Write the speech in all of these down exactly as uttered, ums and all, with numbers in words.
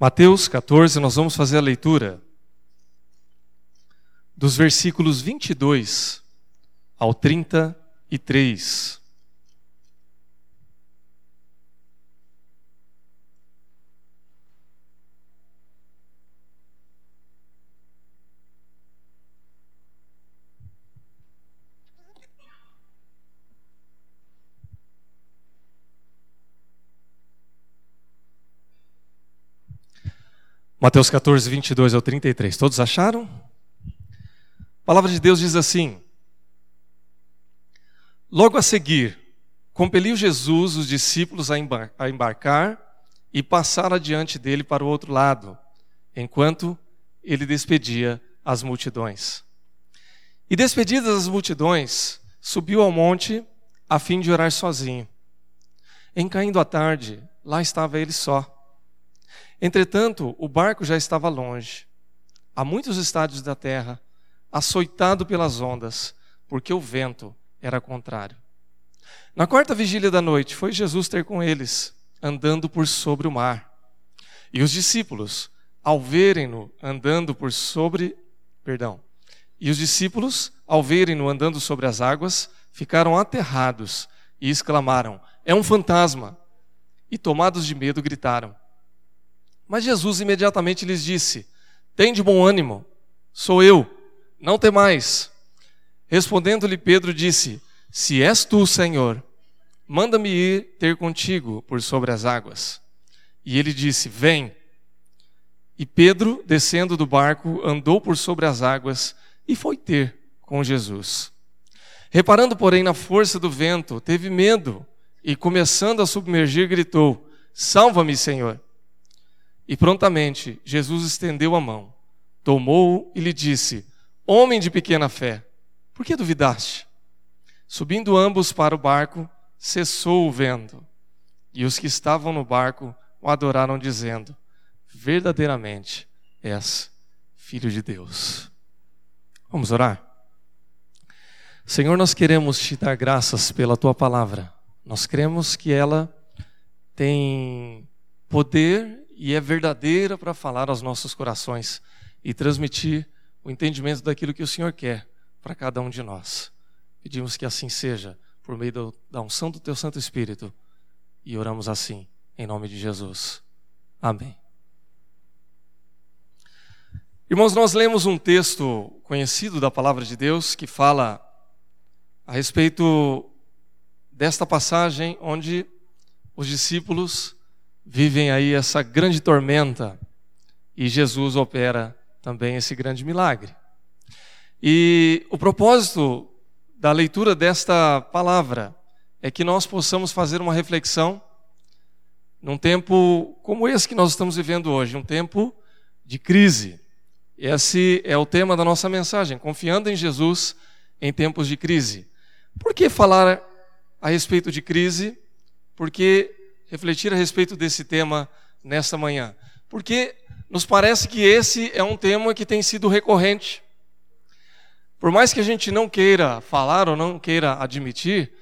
Mateus quatorze, nós vamos fazer a leitura dos versículos vinte e dois ao trinta e três. Mateus quatorze, vinte e dois ao trinta e três. Todos acharam? A palavra de Deus diz assim: Logo a seguir, compeliu Jesus os discípulos a, embar- a embarcar e passar adiante dele para o outro lado, enquanto ele despedia as multidões. E despedidas as multidões, subiu ao monte a fim de orar sozinho. Em caindo a tarde, lá estava ele só. Entretanto, o barco já estava longe, a muitos estádios da terra, açoitado pelas ondas, porque o vento era contrário. Na quarta vigília da noite, foi Jesus ter com eles, andando por sobre o mar. E os discípulos, ao verem-no andando por sobre, perdão, e os discípulos, ao verem-no andando sobre as águas, ficaram aterrados e exclamaram: "É um fantasma!" E tomados de medo, gritaram. Mas Jesus imediatamente lhes disse: "Tende bom ânimo, sou eu, não temais." Respondendo-lhe Pedro disse: "Se és tu, Senhor, manda-me ir ter contigo por sobre as águas." E ele disse: "Vem." E Pedro, descendo do barco, andou por sobre as águas e foi ter com Jesus. Reparando, porém, na força do vento, teve medo e, começando a submergir, gritou: "Salva-me, Senhor!" E prontamente Jesus estendeu a mão, tomou-o e lhe disse: "Homem de pequena fé, por que duvidaste?" Subindo ambos para o barco, cessou o vento. E os que estavam no barco o adoraram, dizendo: "Verdadeiramente és filho de Deus." Vamos orar? Senhor, nós queremos te dar graças pela tua palavra. Nós cremos que ela tem poder e é verdadeira para falar aos nossos corações e transmitir o entendimento daquilo que o Senhor quer para cada um de nós. Pedimos que assim seja, por meio do, da unção do teu Santo Espírito, e oramos assim, em nome de Jesus. Amém. Irmãos, nós lemos um texto conhecido da Palavra de Deus que fala a respeito desta passagem onde os discípulos vivem aí essa grande tormenta e Jesus opera também esse grande milagre. E o propósito da leitura desta palavra é que nós possamos fazer uma reflexão num tempo como esse que nós estamos vivendo hoje, um tempo de crise. Esse é o tema da nossa mensagem: confiando em Jesus em tempos de crise. Por que falar a respeito de crise? Porque refletir a respeito desse tema nesta manhã, porque nos parece que esse é um tema que tem sido recorrente. Por mais que a gente não queira falar ou não queira admitir,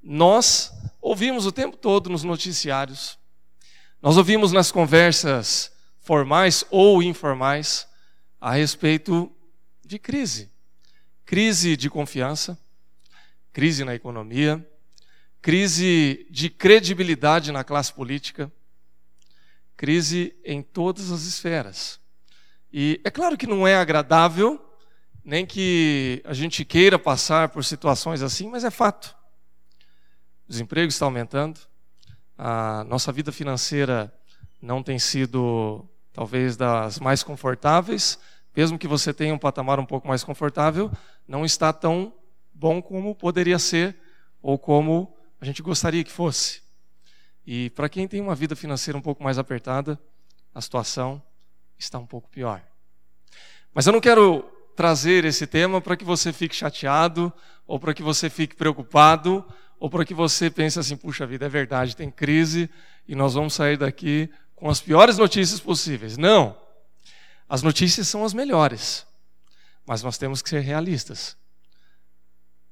nós ouvimos o tempo todo nos noticiários, nós ouvimos nas conversas formais ou informais a respeito de crise. Crise de confiança, crise na economia, crise de credibilidade na classe política, crise em todas as esferas. E é claro que não é agradável, nem que a gente queira passar por situações assim, mas é fato. O desemprego está aumentando, a nossa vida financeira não tem sido, talvez, das mais confortáveis. Mesmo que você tenha um patamar um pouco mais confortável, não está tão bom como poderia ser, ou como a gente gostaria que fosse. E para quem tem uma vida financeira um pouco mais apertada, a situação está um pouco pior. Mas eu não quero trazer esse tema para que você fique chateado, ou para que você fique preocupado, ou para que você pense assim: puxa vida, é verdade, tem crise, e nós vamos sair daqui com as piores notícias possíveis. Não! As notícias são as melhores, mas nós temos que ser realistas.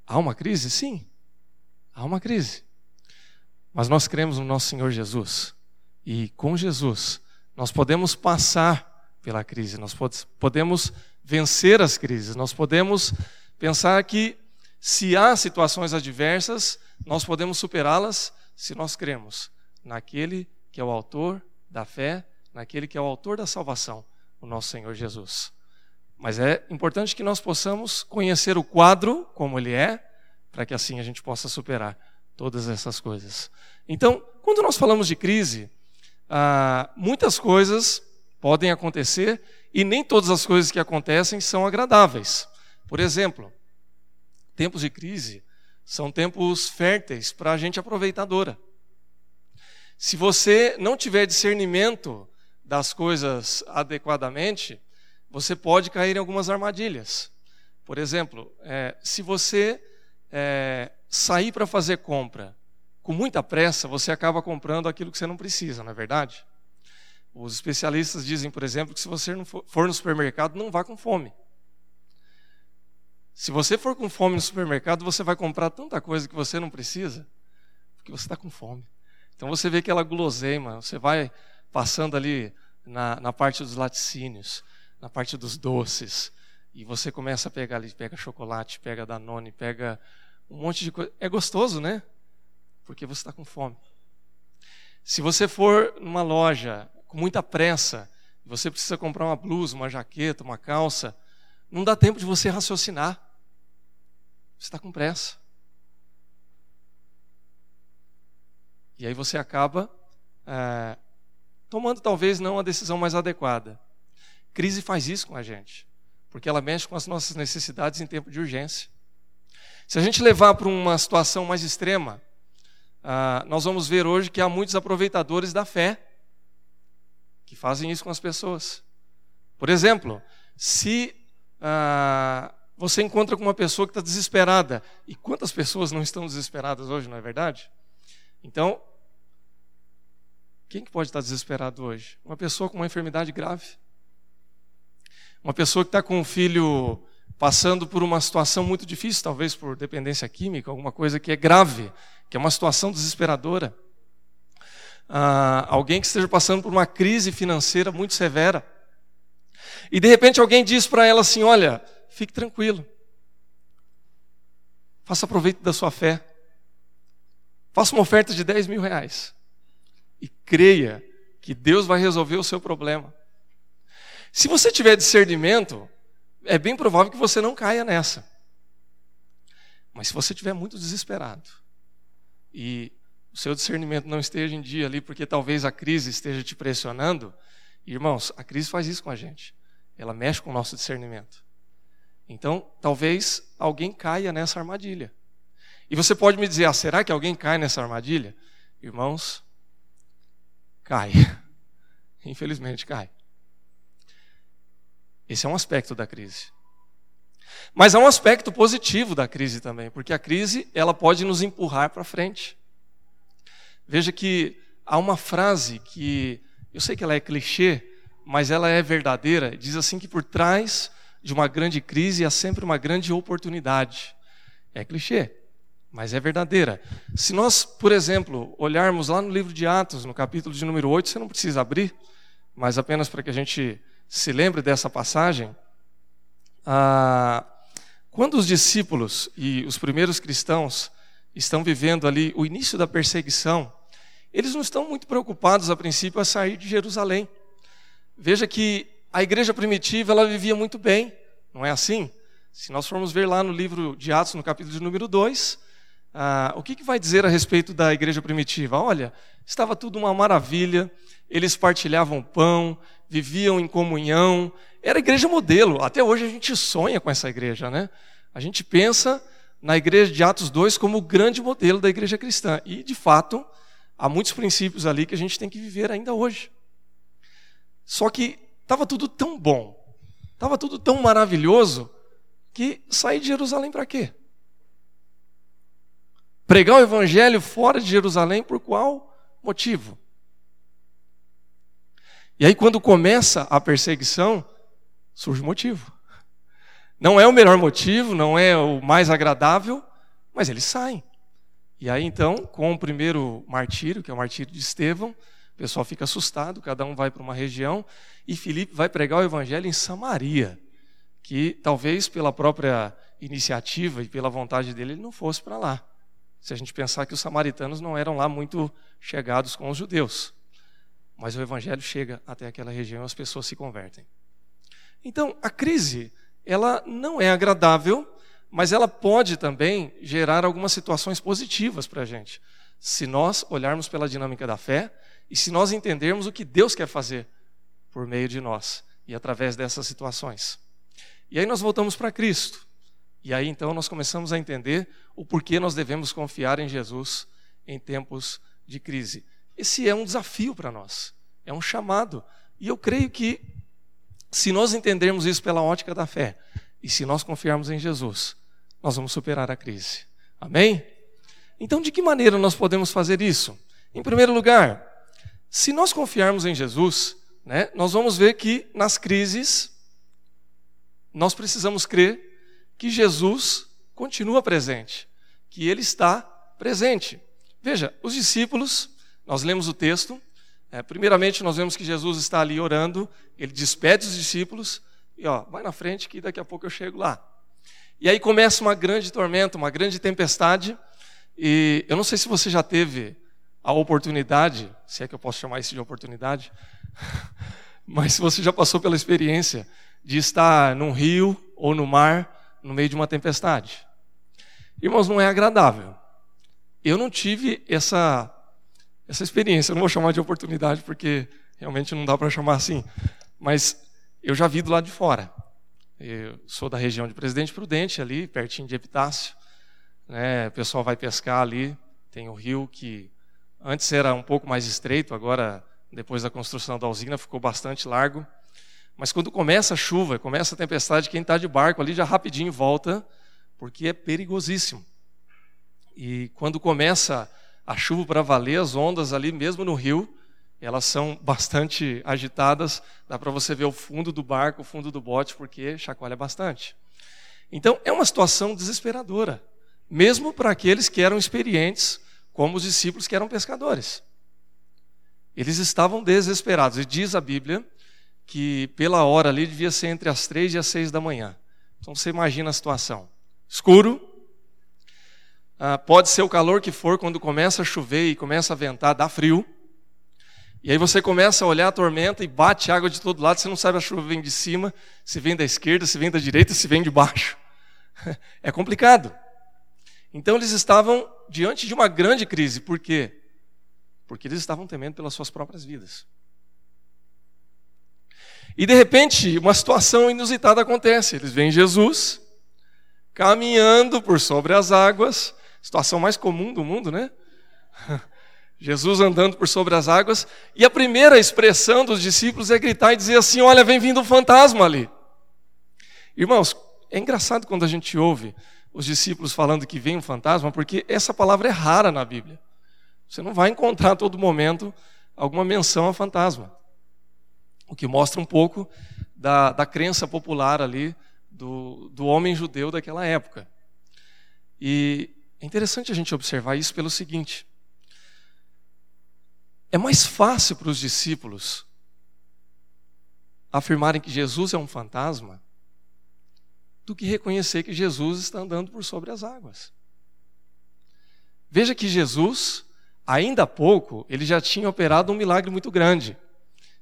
Há uma crise? Sim. Há uma crise, mas nós cremos no nosso Senhor Jesus, e com Jesus Nós podemos passar pela crise, nós podemos vencer as crises, nós podemos pensar que se há situações adversas, nós podemos superá-las se nós cremos naquele que é o autor da fé, naquele que é o autor da salvação, o nosso Senhor Jesus. Mas é importante que nós possamos conhecer o quadro como ele é, para que assim a gente possa superar todas essas coisas. Então, quando nós falamos de crise, ah, muitas coisas podem acontecer e nem todas as coisas que acontecem são agradáveis. Por exemplo, tempos de crise são tempos férteis para a gente aproveitadora. Se você não tiver discernimento das coisas adequadamente, você pode cair em algumas armadilhas. Por exemplo, é, se você é, sair para fazer compra com muita pressa, você acaba comprando aquilo que você não precisa, não é verdade? Os especialistas dizem, por exemplo, que se você não for, for no supermercado, não vá com fome. Se você for com fome no supermercado, você vai comprar tanta coisa que você não precisa, porque você está com fome. Então você vê aquela guloseima, você vai passando ali na, na parte dos laticínios, na parte dos doces, e você começa a pegar ali, pega chocolate, pega Danone, pega um monte de coisa. É gostoso, né? Porque você está com fome. Se você for numa loja com muita pressa, você precisa comprar uma blusa, uma jaqueta, uma calça, não dá tempo de você raciocinar. Você está com pressa. E aí você acaba é, tomando talvez não a decisão mais adequada. Crise faz isso com a gente, porque ela mexe com as nossas necessidades em tempo de urgência. Se a gente levar para uma situação mais extrema, ah, nós vamos ver hoje que há muitos aproveitadores da fé que fazem isso com as pessoas. Por exemplo, se ah, você encontra com uma pessoa que está desesperada, e quantas pessoas não estão desesperadas hoje, não é verdade? Então, quem que pode estar desesperado hoje? Uma pessoa com uma enfermidade grave. Uma pessoa que está com um filho passando por uma situação muito difícil, talvez por dependência química, alguma coisa que é grave, que é uma situação desesperadora. Ah, alguém que esteja passando por uma crise financeira muito severa. E de repente alguém diz para ela assim, olha, fique tranquilo. Faça proveito da sua fé. Faça uma oferta de dez mil reais. E creia que Deus vai resolver o seu problema. Se você tiver discernimento, é bem provável que você não caia nessa. Mas se você estiver muito desesperado e o seu discernimento não esteja em dia ali porque talvez a crise esteja te pressionando, irmãos, a crise faz isso com a gente. Ela mexe com o nosso discernimento. Então, talvez alguém caia nessa armadilha. E você pode me dizer, ah, será que alguém cai nessa armadilha? Irmãos, cai. Infelizmente, cai. Esse é um aspecto da crise. Mas há um aspecto positivo da crise também, porque a crise ela pode nos empurrar para frente. Veja que há uma frase que, eu sei que ela é clichê, mas ela é verdadeira. Diz assim que por trás de uma grande crise há sempre uma grande oportunidade. É clichê, mas é verdadeira. Se nós, por exemplo, olharmos lá no livro de Atos, no capítulo de número oito, você não precisa abrir, mas apenas para que a gente se lembre dessa passagem, ah, quando os discípulos e os primeiros cristãos estão vivendo ali o início da perseguição, eles não estão muito preocupados a princípio a sair de Jerusalém. Veja que a igreja primitiva ela vivia muito bem, não é assim? Se nós formos ver lá no livro de Atos, no capítulo de número dois, ah, o que, que vai dizer a respeito da igreja primitiva? Olha, estava tudo uma maravilha, eles partilhavam pão, viviam em comunhão, era igreja modelo. Até hoje a gente sonha com essa igreja, né? A gente pensa na igreja de Atos dois como o grande modelo da igreja cristã. E, de fato, há muitos princípios ali que a gente tem que viver ainda hoje. Só que estava tudo tão bom, estava tudo tão maravilhoso, que sair de Jerusalém para quê? Pregar o evangelho fora de Jerusalém por qual motivo? E aí quando começa a perseguição, surge o motivo. Não é o melhor motivo, não é o mais agradável, mas eles saem. E aí então, com o primeiro martírio, que é o martírio de Estevão, pessoal fica assustado, cada um vai para uma região, e Filipe vai pregar o evangelho em Samaria, que talvez pela própria iniciativa e pela vontade dele, ele não fosse para lá. Se a gente pensar que os samaritanos não eram lá muito chegados com os judeus. Mas o evangelho chega até aquela região e as pessoas se convertem. Então, a crise, ela não é agradável, mas ela pode também gerar algumas situações positivas para a gente. Se nós olharmos pela dinâmica da fé e se nós entendermos o que Deus quer fazer por meio de nós e através dessas situações. E aí nós voltamos para Cristo. E aí então nós começamos a entender o porquê nós devemos confiar em Jesus em tempos de crise. Esse é um desafio para nós, é um chamado. E eu creio que se nós entendermos isso pela ótica da fé e se nós confiarmos em Jesus, nós vamos superar a crise. Amém? Então, de que maneira nós podemos fazer isso? Em primeiro lugar, se nós confiarmos em Jesus, né, nós vamos ver que nas crises nós precisamos crer que Jesus continua presente, que Ele está presente. Veja, os discípulos, nós lemos o texto, é, primeiramente nós vemos que Jesus está ali orando, Ele despede os discípulos, e ó, vai na frente que daqui a pouco eu chego lá. E aí começa uma grande tormenta, uma grande tempestade, e eu não sei se você já teve a oportunidade, se é que eu posso chamar isso de oportunidade, mas se você já passou pela experiência de estar num rio ou no mar, no meio de uma tempestade. Irmãos, não é agradável. Eu não tive essa, essa experiência, eu não vou chamar de oportunidade, porque realmente não dá para chamar assim, mas eu já vi do lado de fora. Eu sou da região de Presidente Prudente, ali, pertinho de Epitácio. Né? O pessoal vai pescar ali, tem um rio que antes era um pouco mais estreito, agora, depois da construção da usina, ficou bastante largo. Mas quando começa a chuva, começa a tempestade, quem está de barco ali já rapidinho volta, porque é perigosíssimo. E quando começa a chuva para valer, as ondas ali, mesmo no rio, elas são bastante agitadas, dá para você ver o fundo do barco, o fundo do bote, porque chacoalha bastante. Então, é uma situação desesperadora, mesmo para aqueles que eram experientes, como os discípulos que eram pescadores. Eles estavam desesperados, e diz a Bíblia, que pela hora ali devia ser entre as três e as seis da manhã. Então você imagina a situação. Escuro, ah, pode ser o calor que for, quando começa a chover e começa a ventar, dá frio. E aí você começa a olhar a tormenta e bate água de todo lado, você não sabe, a chuva vem de cima, se vem da esquerda, se vem da direita, se vem de baixo. É complicado. Então eles estavam diante de uma grande crise. Por quê? Porque eles estavam temendo pelas suas próprias vidas. E de repente, uma situação inusitada acontece. Eles veem Jesus caminhando por sobre as águas. Situação mais comum do mundo, né? Jesus andando por sobre as águas. E a primeira expressão dos discípulos é gritar e dizer assim, olha, vem vindo um fantasma ali. Irmãos, é engraçado quando a gente ouve os discípulos falando que vem um fantasma, porque essa palavra é rara na Bíblia. Você não vai encontrar a todo momento alguma menção a fantasma. O que mostra um pouco da, da crença popular ali do, do homem judeu daquela época. E é interessante a gente observar isso pelo seguinte. É mais fácil para os discípulos afirmarem que Jesus é um fantasma do que reconhecer que Jesus está andando por sobre as águas. Veja que Jesus, ainda há pouco, ele já tinha operado um milagre muito grande.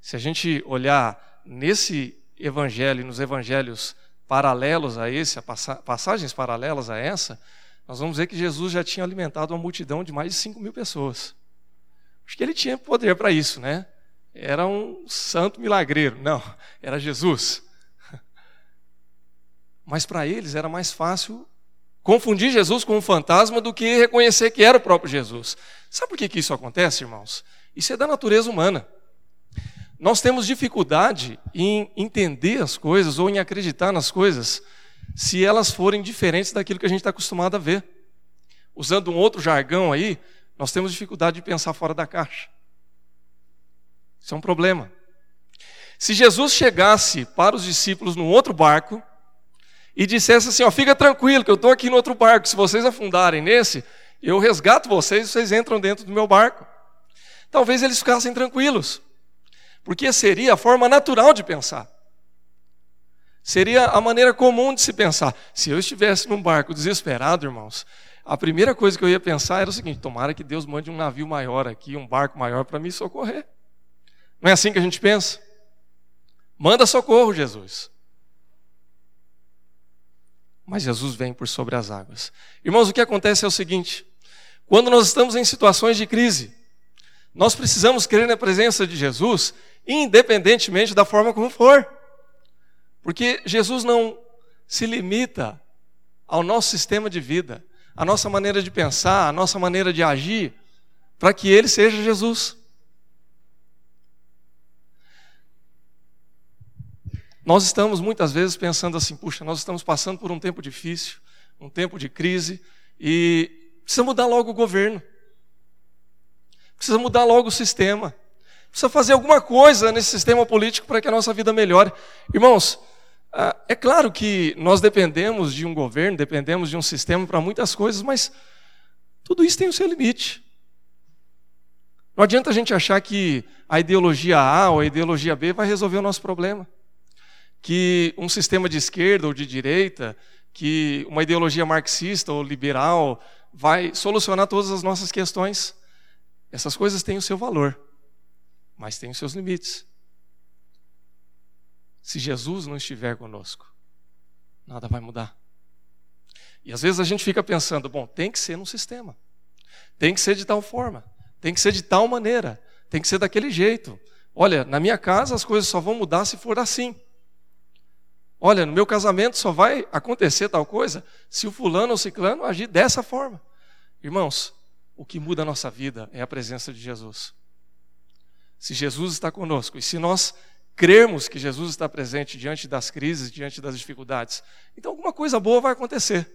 Se a gente olhar nesse evangelho e nos evangelhos paralelos a esse, a passa, passagens paralelas a essa, nós vamos ver que Jesus já tinha alimentado uma multidão de mais de cinco mil pessoas. Acho que ele tinha poder para isso, né? Era um santo milagreiro. Não, era Jesus. Mas para eles era mais fácil confundir Jesus com um fantasma do que reconhecer que era o próprio Jesus. Sabe por que que isso acontece, irmãos? Isso é da natureza humana. Nós temos dificuldade em entender as coisas ou em acreditar nas coisas se elas forem diferentes daquilo que a gente está acostumado a ver. Usando um outro jargão aí, nós temos dificuldade de pensar fora da caixa. Isso é um problema. Se Jesus chegasse para os discípulos num outro barco e dissesse assim, ó, fica tranquilo que eu estou aqui no outro barco, se vocês afundarem nesse, eu resgato vocês e vocês entram dentro do meu barco. talvez eles ficassem tranquilos, porque seria a forma natural de pensar. Seria a maneira comum de se pensar. Se eu estivesse num barco desesperado, irmãos, a primeira coisa que eu ia pensar era o seguinte: tomara que Deus mande um navio maior aqui, um barco maior para me socorrer. Não é assim que a gente pensa? Manda socorro, Jesus. Mas Jesus vem por sobre as águas. Irmãos, o que acontece é o seguinte: quando nós estamos em situações de crise, nós precisamos crer na presença de Jesus, independentemente da forma como for. Porque Jesus não se limita ao nosso sistema de vida, à nossa maneira de pensar, à nossa maneira de agir, para que ele seja Jesus. Nós estamos muitas vezes pensando assim: puxa, nós estamos passando por um tempo difícil, um tempo de crise, e precisa mudar logo o governo, precisa mudar logo o sistema, precisa fazer alguma coisa nesse sistema político para que a nossa vida melhore. Irmãos, é claro que nós dependemos de um governo, dependemos de um sistema para muitas coisas, mas tudo isso tem o seu limite. Não adianta a gente achar que a ideologia A ou a ideologia B vai resolver o nosso problema, que um sistema de esquerda ou de direita, que uma ideologia marxista ou liberal vai solucionar todas as nossas questões. Essas coisas têm o seu valor, mas tem os seus limites. Se Jesus não estiver conosco, nada vai mudar. E às vezes a gente fica pensando: bom, tem que ser num sistema, tem que ser de tal forma, tem que ser de tal maneira, tem que ser daquele jeito. Olha, na minha casa as coisas só vão mudar se for assim. Olha, no meu casamento só vai acontecer tal coisa se o fulano ou ciclano agir dessa forma. Irmãos, o que muda a nossa vida é a presença de Jesus. Se Jesus está conosco, e se nós crermos que Jesus está presente diante das crises, diante das dificuldades, então alguma coisa boa vai acontecer,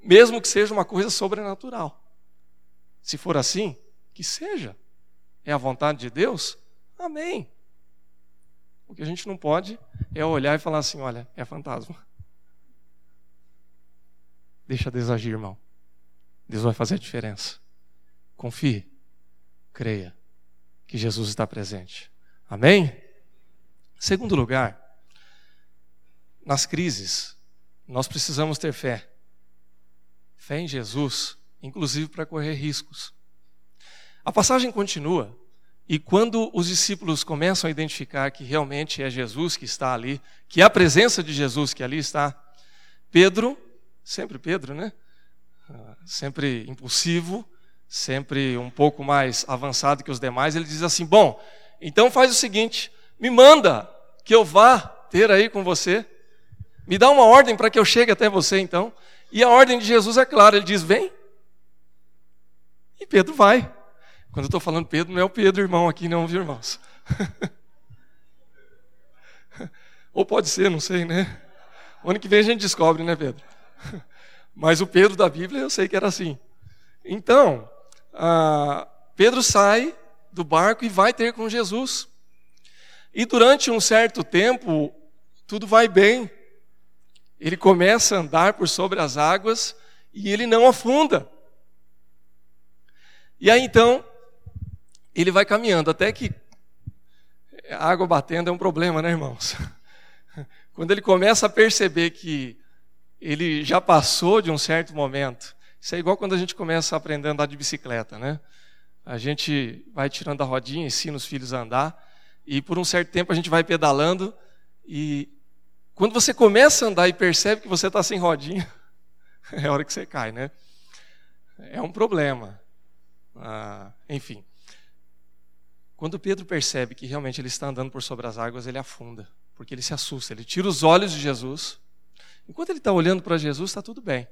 mesmo que seja uma coisa sobrenatural. Se for assim, que seja. É a vontade de Deus? Amém. O que a gente não pode é olhar e falar assim: olha, é fantasma. Deixa Deus agir, irmão. Deus vai fazer a diferença. Confie, creia que Jesus está presente. Amém? Segundo lugar, nas crises, nós precisamos ter fé. Fé em Jesus, inclusive para correr riscos. A passagem continua, e quando os discípulos começam a identificar que realmente é Jesus que está ali, que é a presença de Jesus que ali está, Pedro, sempre Pedro, né? Sempre impulsivo, sempre um pouco mais avançado que os demais, ele diz assim: bom, então faz o seguinte, me manda que eu vá ter aí com você, me dá uma ordem para que eu chegue até você então. E a ordem de Jesus é clara, ele diz: vem. E Pedro vai. Quando eu estou falando Pedro, não é o Pedro irmão aqui não, viu, irmãos? Ou pode ser, não sei, né? O ano que vem a gente descobre, né, Pedro? Mas o Pedro da Bíblia eu sei que era assim. Então, Uh, Pedro sai do barco e vai ter com Jesus. E durante um certo tempo, tudo vai bem. Ele começa a andar por sobre as águas e ele não afunda. E aí então, ele vai caminhando, até que a água batendo é um problema, né, irmãos? Quando ele começa a perceber que ele já passou de um certo momento. Isso é igual quando a gente começa a aprender a andar de bicicleta, né? A gente vai tirando a rodinha, ensina os filhos a andar, e por um certo tempo a gente vai pedalando, e quando você começa a andar e percebe que você está sem rodinha, é a hora que você cai, né? É um problema. Ah, enfim. Quando Pedro percebe que realmente ele está andando por sobre as águas, ele afunda, porque ele se assusta, ele tira os olhos de Jesus. Enquanto ele está olhando para Jesus, está tudo bem.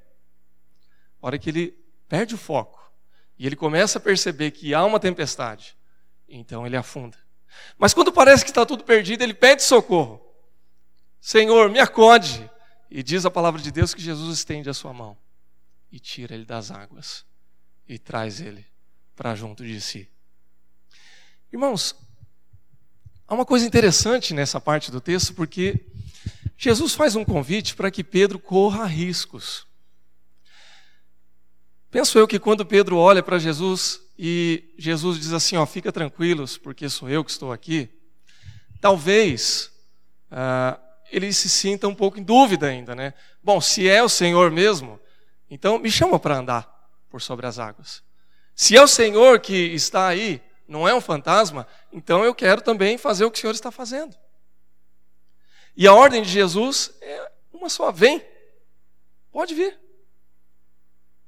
A hora que ele perde o foco e ele começa a perceber que há uma tempestade, então ele afunda. Mas quando parece que está tudo perdido, ele pede socorro. Senhor, me acode. E diz a palavra de Deus que Jesus estende a sua mão e tira ele das águas e traz ele para junto de si. Irmãos, há uma coisa interessante nessa parte do texto, porque Jesus faz um convite para que Pedro corra riscos. Penso eu que quando Pedro olha para Jesus, E Jesus diz assim, ó, fica tranquilos, porque sou eu que estou aqui. Talvez ah, ele se sinta um pouco em dúvida ainda, né? Bom, se é o Senhor mesmo, então me chama para andar por sobre as águas. Se é o Senhor que está aí, não é um fantasma, então eu quero também fazer o que o Senhor está fazendo. E a ordem de Jesus é uma só, vem, pode vir.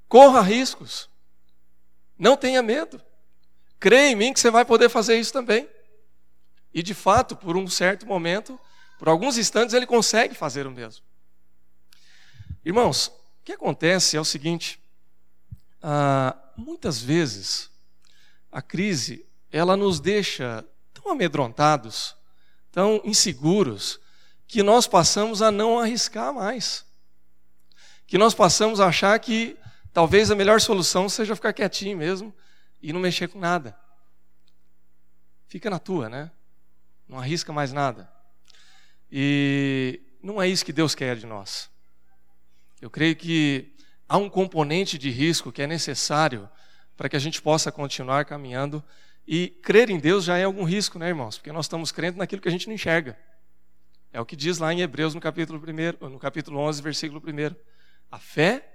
Corra riscos. Não tenha medo. Creia em mim que você vai poder fazer isso também. E de fato, por um certo momento, por alguns instantes, ele consegue fazer o mesmo. Irmãos, o que acontece é o seguinte. Ah, muitas vezes, a crise, ela nos deixa tão amedrontados, tão inseguros, que nós passamos a não arriscar mais. Que nós passamos a achar que talvez a melhor solução seja ficar quietinho mesmo e não mexer com nada. Fica na tua, né? Não arrisca mais nada. E não é isso que Deus quer de nós. Eu creio que há um componente de risco que é necessário para que a gente possa continuar caminhando. E crer em Deus já é algum risco, né, irmãos? Porque nós estamos crendo naquilo que a gente não enxerga. É o que diz lá em Hebreus, no capítulo, primeiro, no capítulo onze, versículo primeiro. A fé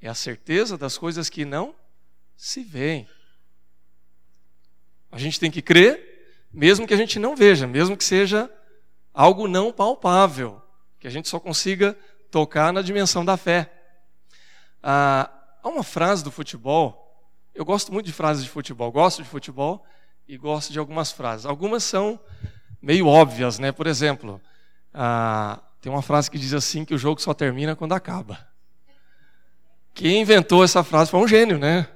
é a certeza das coisas que não se veem. A gente tem que crer, mesmo que a gente não veja, mesmo que seja algo não palpável, que a gente só consiga tocar na dimensão da fé. Ah, há uma frase do futebol, eu gosto muito de frases de futebol, gosto de futebol e gosto de algumas frases. Algumas são meio óbvias, né? Por exemplo, ah, tem uma frase que diz assim, que o jogo só termina quando acaba. Quem inventou essa frase foi um gênio, né?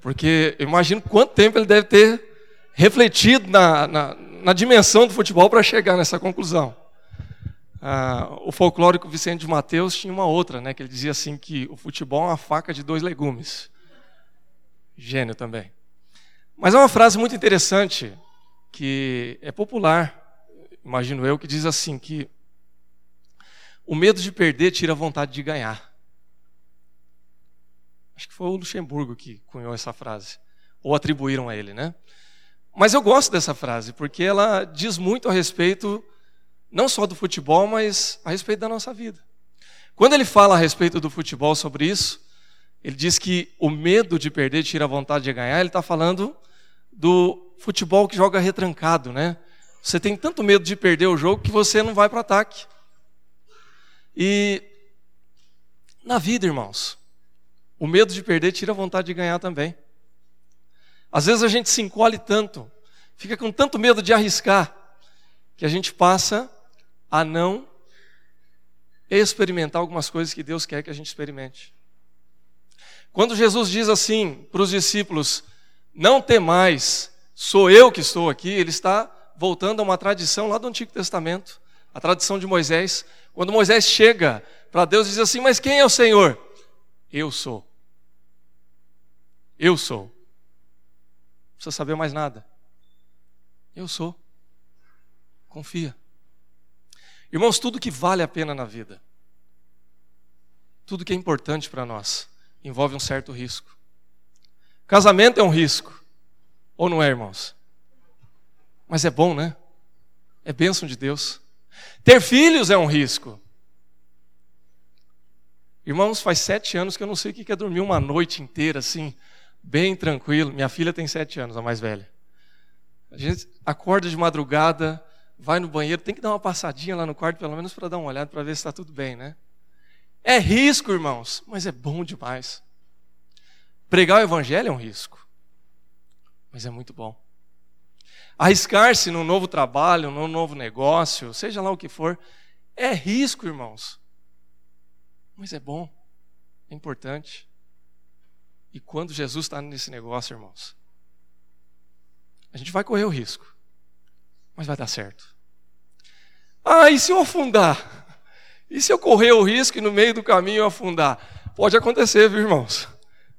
Porque eu imagino quanto tempo ele deve ter refletido na, na, na dimensão do futebol para chegar nessa conclusão. Ah, o folclórico Vicente de Mateus tinha uma outra, né? Que ele dizia assim que o futebol é uma faca de dois legumes. Gênio também. Mas é uma frase muito interessante, que é popular, imagino eu, que diz assim que o medo de perder tira a vontade de ganhar. Acho que foi o Luxemburgo que cunhou essa frase, ou atribuíram a ele, né? Mas eu gosto dessa frase, porque ela diz muito a respeito, não só do futebol, mas a respeito da nossa vida. Quando ele fala a respeito do futebol sobre isso, ele diz que o medo de perder tira a vontade de ganhar, ele está falando do futebol que joga retrancado, né? Você tem tanto medo de perder o jogo que você não vai para o ataque. E na vida, irmãos, o medo de perder tira a vontade de ganhar também. Às vezes a gente se encolhe tanto, fica com tanto medo de arriscar, que a gente passa a não experimentar algumas coisas que Deus quer que a gente experimente. Quando Jesus diz assim para os discípulos, não temais, sou eu que estou aqui, ele está voltando a uma tradição lá do Antigo Testamento, a tradição de Moisés. Quando Moisés chega para Deus e diz assim, mas quem é o Senhor? Eu sou. Eu sou. Não precisa saber mais nada. Eu sou. Confia. Irmãos, tudo que vale a pena na vida, tudo que é importante para nós, envolve um certo risco. Casamento é um risco. Ou não é, irmãos? Mas é bom, né? É bênção de Deus. Ter filhos é um risco. Irmãos, faz sete anos que eu não sei o que é dormir uma noite inteira assim, bem tranquilo. Minha filha tem sete anos, a mais velha. A gente acorda de madrugada, vai no banheiro, tem que dar uma passadinha lá no quarto, pelo menos para dar uma olhada, para ver se está tudo bem, né? É risco, irmãos, mas é bom demais. Pregar o evangelho é um risco, mas é muito bom. Arriscar-se num novo trabalho, num novo negócio, seja lá o que for, é risco, irmãos. Mas é bom, é importante. E quando Jesus está nesse negócio, irmãos, a gente vai correr o risco, mas vai dar certo. Ah, e se eu afundar? E se eu correr o risco e no meio do caminho eu afundar? Pode acontecer, viu, irmãos?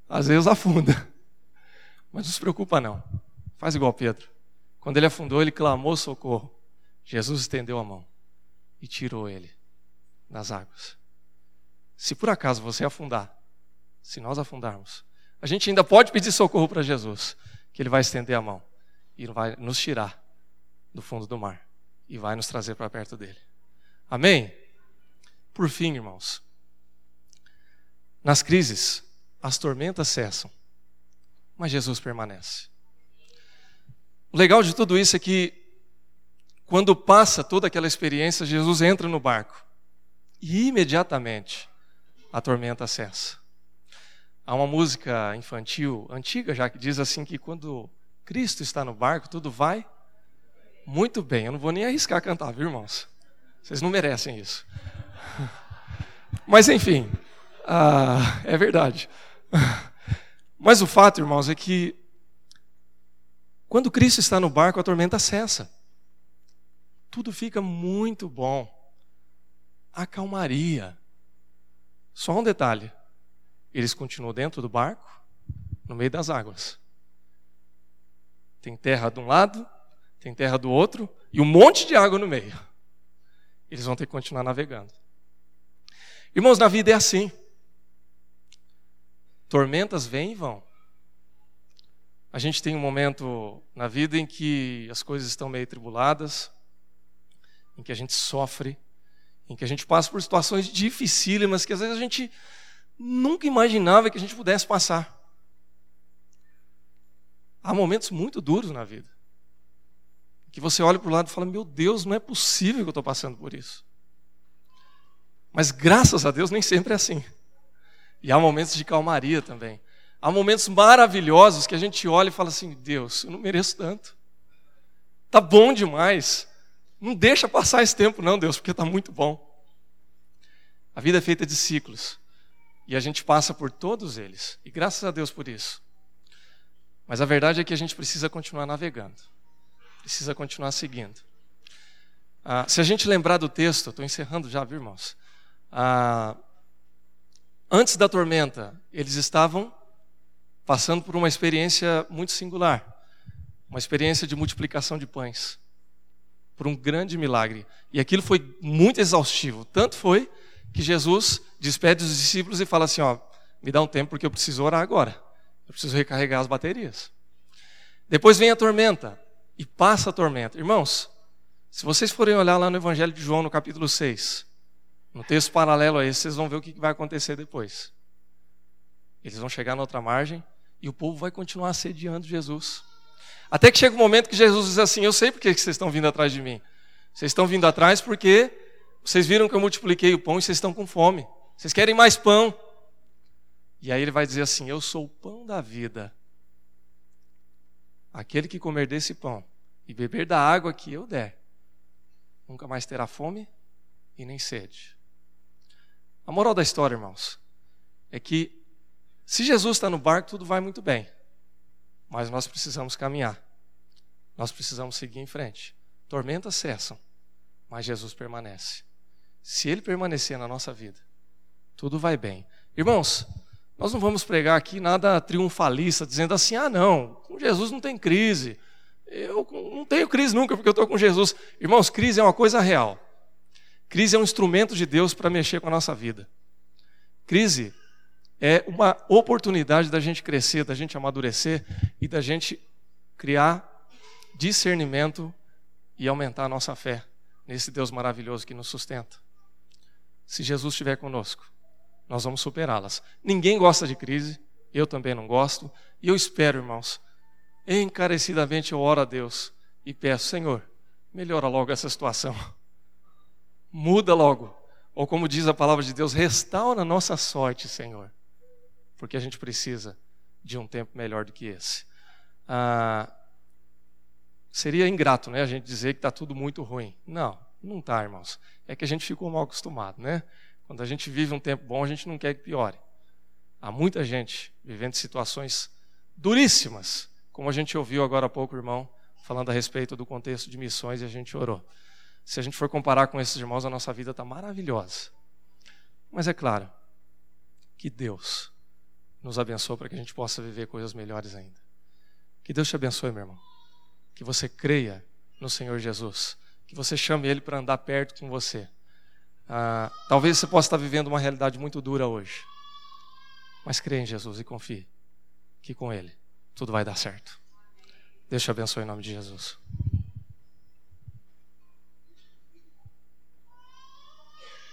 Às vezes afunda. Mas não se preocupa, não. Faz igual Pedro. Quando ele afundou, ele clamou socorro. Jesus estendeu a mão e tirou ele das águas. Se por acaso você afundar, se nós afundarmos, a gente ainda pode pedir socorro para Jesus, que Ele vai estender a mão e vai nos tirar do fundo do mar e vai nos trazer para perto dEle. Amém? Por fim, irmãos, nas crises, as tormentas cessam, mas Jesus permanece. O legal de tudo isso é que, quando passa toda aquela experiência, Jesus entra no barco e imediatamente a tormenta cessa. Há uma música infantil antiga já que diz assim que quando Cristo está no barco, tudo vai muito bem. Eu não vou nem arriscar cantar, viu, irmãos? Vocês não merecem isso. Mas enfim, ah, é verdade. Mas o fato, irmãos, é que quando Cristo está no barco, a tormenta cessa. Tudo fica muito bom. A calmaria. Só um detalhe. Eles continuam dentro do barco, no meio das águas. Tem terra de um lado, tem terra do outro, e um monte de água no meio. Eles vão ter que continuar navegando. Irmãos, na vida é assim. Tormentas vêm e vão. A gente tem um momento na vida em que as coisas estão meio tribuladas, em que a gente sofre, em que a gente passa por situações dificílimas que às vezes a gente nunca imaginava que a gente pudesse passar. Há momentos muito duros na vida, que você olha para o lado e fala, meu Deus, não é possível que eu estou passando por isso. Mas graças a Deus nem sempre é assim. E há momentos de calmaria também. Há momentos maravilhosos que a gente olha e fala assim, Deus, eu não mereço tanto. Tá bom demais. Não deixa passar esse tempo não, Deus, porque está muito bom. A vida é feita de ciclos. E a gente passa por todos eles. E graças a Deus por isso. Mas a verdade é que a gente precisa continuar navegando. Precisa continuar seguindo. Ah, se a gente lembrar do texto, estou encerrando já, viu, irmãos? Ah, antes da tormenta, eles estavam passando por uma experiência muito singular. Uma experiência de multiplicação de pães. Por um grande milagre. E aquilo foi muito exaustivo. Tanto foi que Jesus despede os discípulos e fala assim, ó, me dá um tempo porque eu preciso orar agora. Eu preciso recarregar as baterias. Depois vem a tormenta. E passa a tormenta. Irmãos, se vocês forem olhar lá no Evangelho de João, no capítulo seis, no texto paralelo a esse, vocês vão ver o que vai acontecer depois. Eles vão chegar na outra margem e o povo vai continuar assediando Jesus. Até que chega o um momento que Jesus diz assim, eu sei porque vocês estão vindo atrás de mim. Vocês estão vindo atrás porque vocês viram que eu multipliquei o pão e vocês estão com fome. Vocês querem mais pão. E aí ele vai dizer assim, eu sou o pão da vida. Aquele que comer desse pão e beber da água que eu der, nunca mais terá fome e nem sede. A moral da história, irmãos, é que se Jesus está no barco, tudo vai muito bem. Mas nós precisamos caminhar. Nós precisamos seguir em frente. Tormentas cessam, mas Jesus permanece. Se Ele permanecer na nossa vida, tudo vai bem. Irmãos, nós não vamos pregar aqui nada triunfalista, dizendo assim, ah não, com Jesus não tem crise. Eu não tenho crise nunca porque eu estou com Jesus. Irmãos, crise é uma coisa real. Crise é um instrumento de Deus para mexer com a nossa vida. Crise é uma oportunidade da gente crescer, da gente amadurecer e da gente criar discernimento e aumentar a nossa fé nesse Deus maravilhoso que nos sustenta. Se Jesus estiver conosco, nós vamos superá-las. Ninguém gosta de crise, eu também não gosto, e eu espero, irmãos, encarecidamente eu oro a Deus e peço, Senhor, melhora logo essa situação. Muda logo. Ou como diz a palavra de Deus, restaura a nossa sorte, Senhor. Porque a gente precisa de um tempo melhor do que esse. Ah, seria ingrato, né, a gente dizer que está tudo muito ruim. Não, não está, irmãos. É que a gente ficou mal acostumado, né? Quando a gente vive um tempo bom, a gente não quer que piore. Há muita gente vivendo situações duríssimas, como a gente ouviu agora há pouco, irmão, falando a respeito do contexto de missões e a gente orou. Se a gente for comparar com esses irmãos, a nossa vida está maravilhosa. Mas é claro que Deus nos abençoe para que a gente possa viver coisas melhores ainda. Que Deus te abençoe, meu irmão. Que você creia no Senhor Jesus. Que você chame Ele para andar perto com você. Ah, talvez você possa estar vivendo uma realidade muito dura hoje. Mas creia em Jesus e confie que com Ele tudo vai dar certo. Deus te abençoe em nome de Jesus.